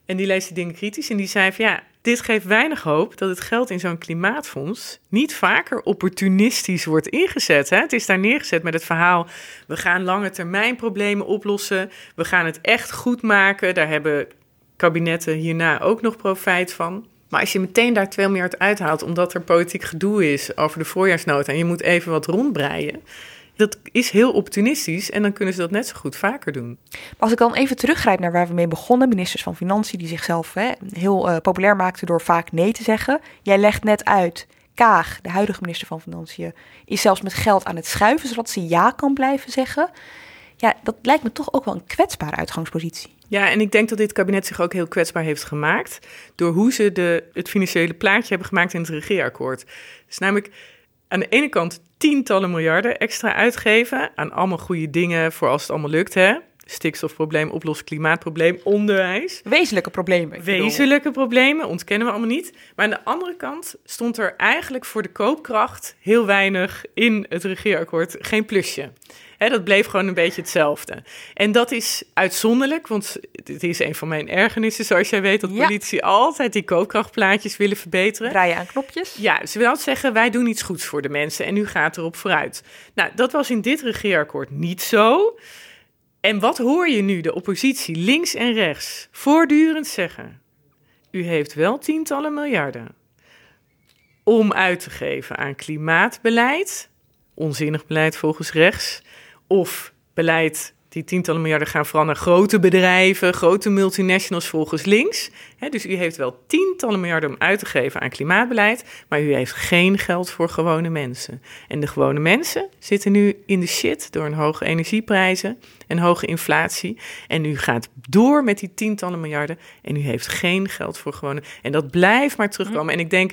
En die leest die dingen kritisch en die zei van ja, dit geeft weinig hoop dat het geld in zo'n klimaatfonds niet vaker opportunistisch wordt ingezet. Hè. Het is daar neergezet met het verhaal, we gaan lange termijn problemen oplossen, we gaan het echt goed maken, daar hebben kabinetten hierna ook nog profijt van. Maar als je meteen daar 2 miljard uithaalt omdat er politiek gedoe is over de voorjaarsnota en je moet even wat rondbreien, dat is heel opportunistisch en dan kunnen ze dat net zo goed vaker doen. Maar als ik dan even teruggrijp naar waar we mee begonnen, ministers van Financiën die zichzelf heel populair maakten door vaak nee te zeggen. Jij legt net uit, Kaag, de huidige minister van Financiën, is zelfs met geld aan het schuiven zodat ze ja kan blijven zeggen. Ja, dat lijkt me toch ook wel een kwetsbare uitgangspositie. Ja, en ik denk dat dit kabinet zich ook heel kwetsbaar heeft gemaakt door hoe ze het financiële plaatje hebben gemaakt in het regeerakkoord. Dus namelijk aan de ene kant tientallen miljarden extra uitgeven aan allemaal goede dingen voor als het allemaal lukt, hè? Stikstofprobleem oplossen, klimaatprobleem, onderwijs. Wezenlijke problemen. Wezenlijke problemen, ontkennen we allemaal niet. Maar aan de andere kant stond er eigenlijk voor de koopkracht heel weinig in het regeerakkoord, geen plusje. Hè, dat bleef gewoon een beetje hetzelfde. En dat is uitzonderlijk, want dit is een van mijn ergernissen, zoals jij weet, dat politici altijd die koopkrachtplaatjes willen verbeteren. Draaien aan knopjes. Ja, ze wil altijd zeggen, wij doen iets goeds voor de mensen en u gaat erop vooruit. Nou, dat was in dit regeerakkoord niet zo. En wat hoor je nu de oppositie links en rechts voortdurend zeggen? U heeft wel tientallen miljarden om uit te geven aan klimaatbeleid, onzinnig beleid volgens rechts, of beleid die tientallen miljarden gaan veranderen, grote bedrijven, grote multinationals volgens links. He, dus u heeft wel tientallen miljarden om uit te geven aan klimaatbeleid, maar u heeft geen geld voor gewone mensen. En de gewone mensen zitten nu in de shit door een hoge energieprijzen en hoge inflatie. En u gaat door met die tientallen miljarden en u heeft geen geld voor gewone. En dat blijft maar terugkomen. En ik denk,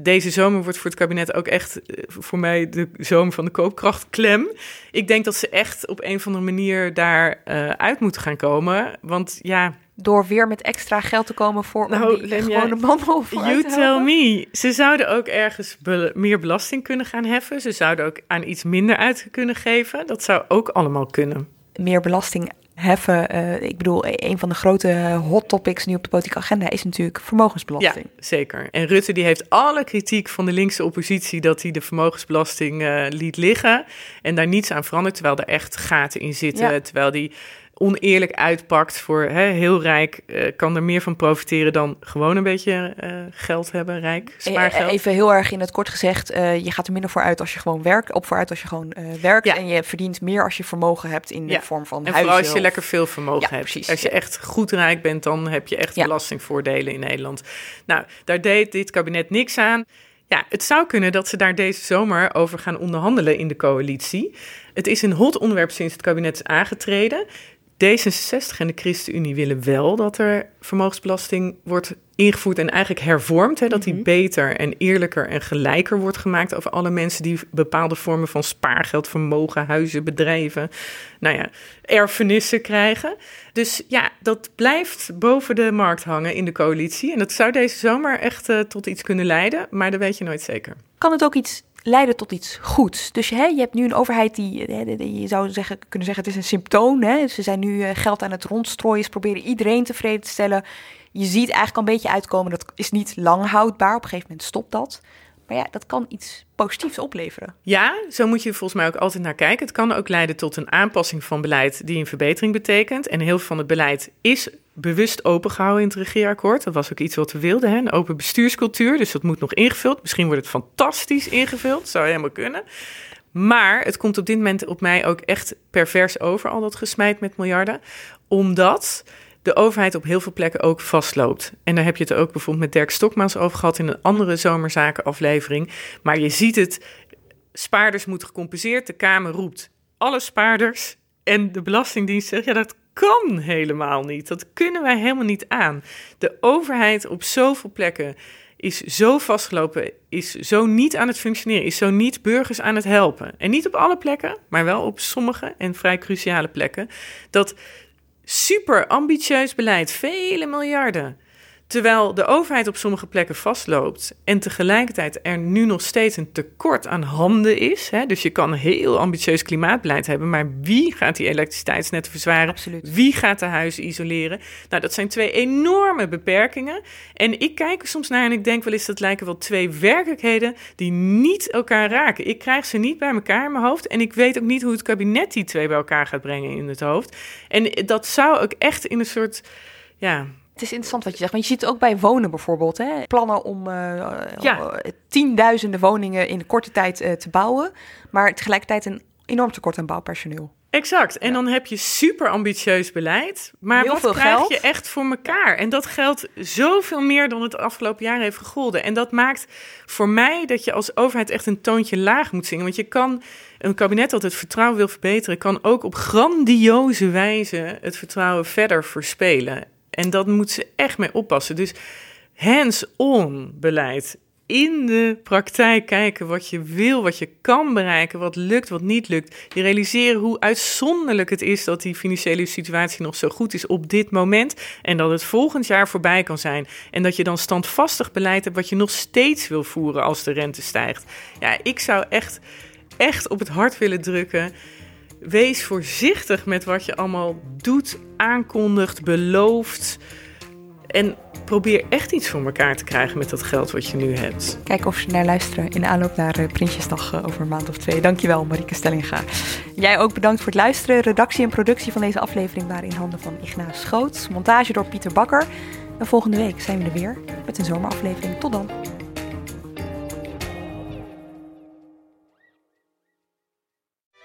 deze zomer wordt voor het kabinet ook echt voor mij de zomer van de koopkrachtklem. Ik denk dat ze echt op een of andere manier daar uit moeten gaan komen. Want ja, door weer met extra geld te komen voor die gewone mannen of you tell me. Ze zouden ook ergens meer belasting kunnen gaan heffen. Ze zouden ook aan iets minder uit kunnen geven. Dat zou ook allemaal kunnen. Meer belasting heffen. Ik bedoel, een van de grote hot topics nu op de politieke agenda is natuurlijk vermogensbelasting. Ja, zeker. En Rutte die heeft alle kritiek van de linkse oppositie dat hij de vermogensbelasting liet liggen en daar niets aan verandert, terwijl er echt gaten in zitten, terwijl die oneerlijk uitpakt voor heel rijk, kan er meer van profiteren dan gewoon een beetje geld hebben, rijk, spaargeld. Even heel erg in het kort gezegd, je gaat er minder voor uit als je gewoon werkt, werkt en je verdient meer als je vermogen hebt in de vorm van huizen. En vooral als je lekker veel vermogen hebt. Precies, als je echt goed rijk bent, dan heb je echt belastingvoordelen in Nederland. Nou, daar deed dit kabinet niks aan. Ja, het zou kunnen dat ze daar deze zomer over gaan onderhandelen in de coalitie. Het is een hot onderwerp sinds het kabinet is aangetreden. D66 en de ChristenUnie willen wel dat er vermogensbelasting wordt ingevoerd en eigenlijk hervormd. Hè, dat die beter en eerlijker en gelijker wordt gemaakt over alle mensen die bepaalde vormen van spaargeld, vermogen, huizen, bedrijven, erfenissen krijgen. Dus ja, dat blijft boven de markt hangen in de coalitie. En dat zou deze zomer echt tot iets kunnen leiden, maar dat weet je nooit zeker. Kan het ook iets leiden tot iets goeds. Dus je hebt nu een overheid die je zou kunnen zeggen het is een symptoom. Hè? Ze zijn nu geld aan het rondstrooien. Ze proberen iedereen tevreden te stellen. Je ziet eigenlijk al een beetje uitkomen. Dat is niet lang houdbaar. Op een gegeven moment stopt dat. Maar ja, dat kan iets positiefs opleveren. Ja, zo moet je volgens mij ook altijd naar kijken. Het kan ook leiden tot een aanpassing van beleid die een verbetering betekent. En heel veel van het beleid is bewust opengehouden in het regeerakkoord. Dat was ook iets wat we wilden, hè? Een open bestuurscultuur. Dus dat moet nog ingevuld. Misschien wordt het fantastisch ingevuld. Zou helemaal kunnen. Maar het komt op dit moment op mij ook echt pervers over, al dat gesmijt met miljarden. Omdat de overheid op heel veel plekken ook vastloopt. En daar heb je het ook bijvoorbeeld met Dirk Stokmaals over gehad in een andere zomerzakenaflevering. Maar je ziet het, spaarders moeten gecompenseerd. De Kamer roept alle spaarders en de Belastingdienst zegt, ja, dat kan helemaal niet. Dat kunnen wij helemaal niet aan. De overheid op zoveel plekken is zo vastgelopen, is zo niet aan het functioneren, is zo niet burgers aan het helpen. En niet op alle plekken, maar wel op sommige en vrij cruciale plekken, dat super ambitieus beleid, vele miljarden, terwijl de overheid op sommige plekken vastloopt en tegelijkertijd er nu nog steeds een tekort aan handen is. Hè? Dus je kan heel ambitieus klimaatbeleid hebben, maar wie gaat die elektriciteitsnetten verzwaren? Absoluut. Wie gaat de huizen isoleren? Nou, dat zijn twee enorme beperkingen. En ik kijk er soms naar en ik denk wel eens, dat lijken wel twee werkelijkheden die niet elkaar raken. Ik krijg ze niet bij elkaar in mijn hoofd en ik weet ook niet hoe het kabinet die twee bij elkaar gaat brengen in het hoofd. En dat zou ook echt in een soort, ja. Het is interessant wat je zegt, want je ziet het ook bij wonen bijvoorbeeld. Hè? Plannen om tienduizenden woningen in de korte tijd te bouwen, maar tegelijkertijd een enorm tekort aan bouwpersoneel. Exact, en dan heb je super ambitieus beleid, maar heel wat krijg geld je echt voor elkaar? En dat geldt zoveel meer dan het afgelopen jaar heeft gegolden. En dat maakt voor mij dat je als overheid echt een toontje laag moet zingen. Want je kan een kabinet dat het vertrouwen wil verbeteren, kan ook op grandioze wijze het vertrouwen verder verspelen. En dat moet ze echt mee oppassen. Dus hands-on beleid. In de praktijk kijken wat je wil, wat je kan bereiken, wat lukt, wat niet lukt. Je realiseren hoe uitzonderlijk het is dat die financiële situatie nog zo goed is op dit moment. En dat het volgend jaar voorbij kan zijn. En dat je dan standvastig beleid hebt wat je nog steeds wil voeren als de rente stijgt. Ja, ik zou echt op het hart willen drukken. Wees voorzichtig met wat je allemaal doet, aankondigt, belooft. En probeer echt iets voor elkaar te krijgen met dat geld wat je nu hebt. Kijk of ze naar luisteren in de aanloop naar Prinsjesdag over een maand of twee. Dankjewel, Marieke Stellinga. Jij ook bedankt voor het luisteren. Redactie en productie van deze aflevering waren in handen van Ignaas Schoots. Montage door Pieter Bakker. En volgende week zijn we er weer met een zomeraflevering. Tot dan.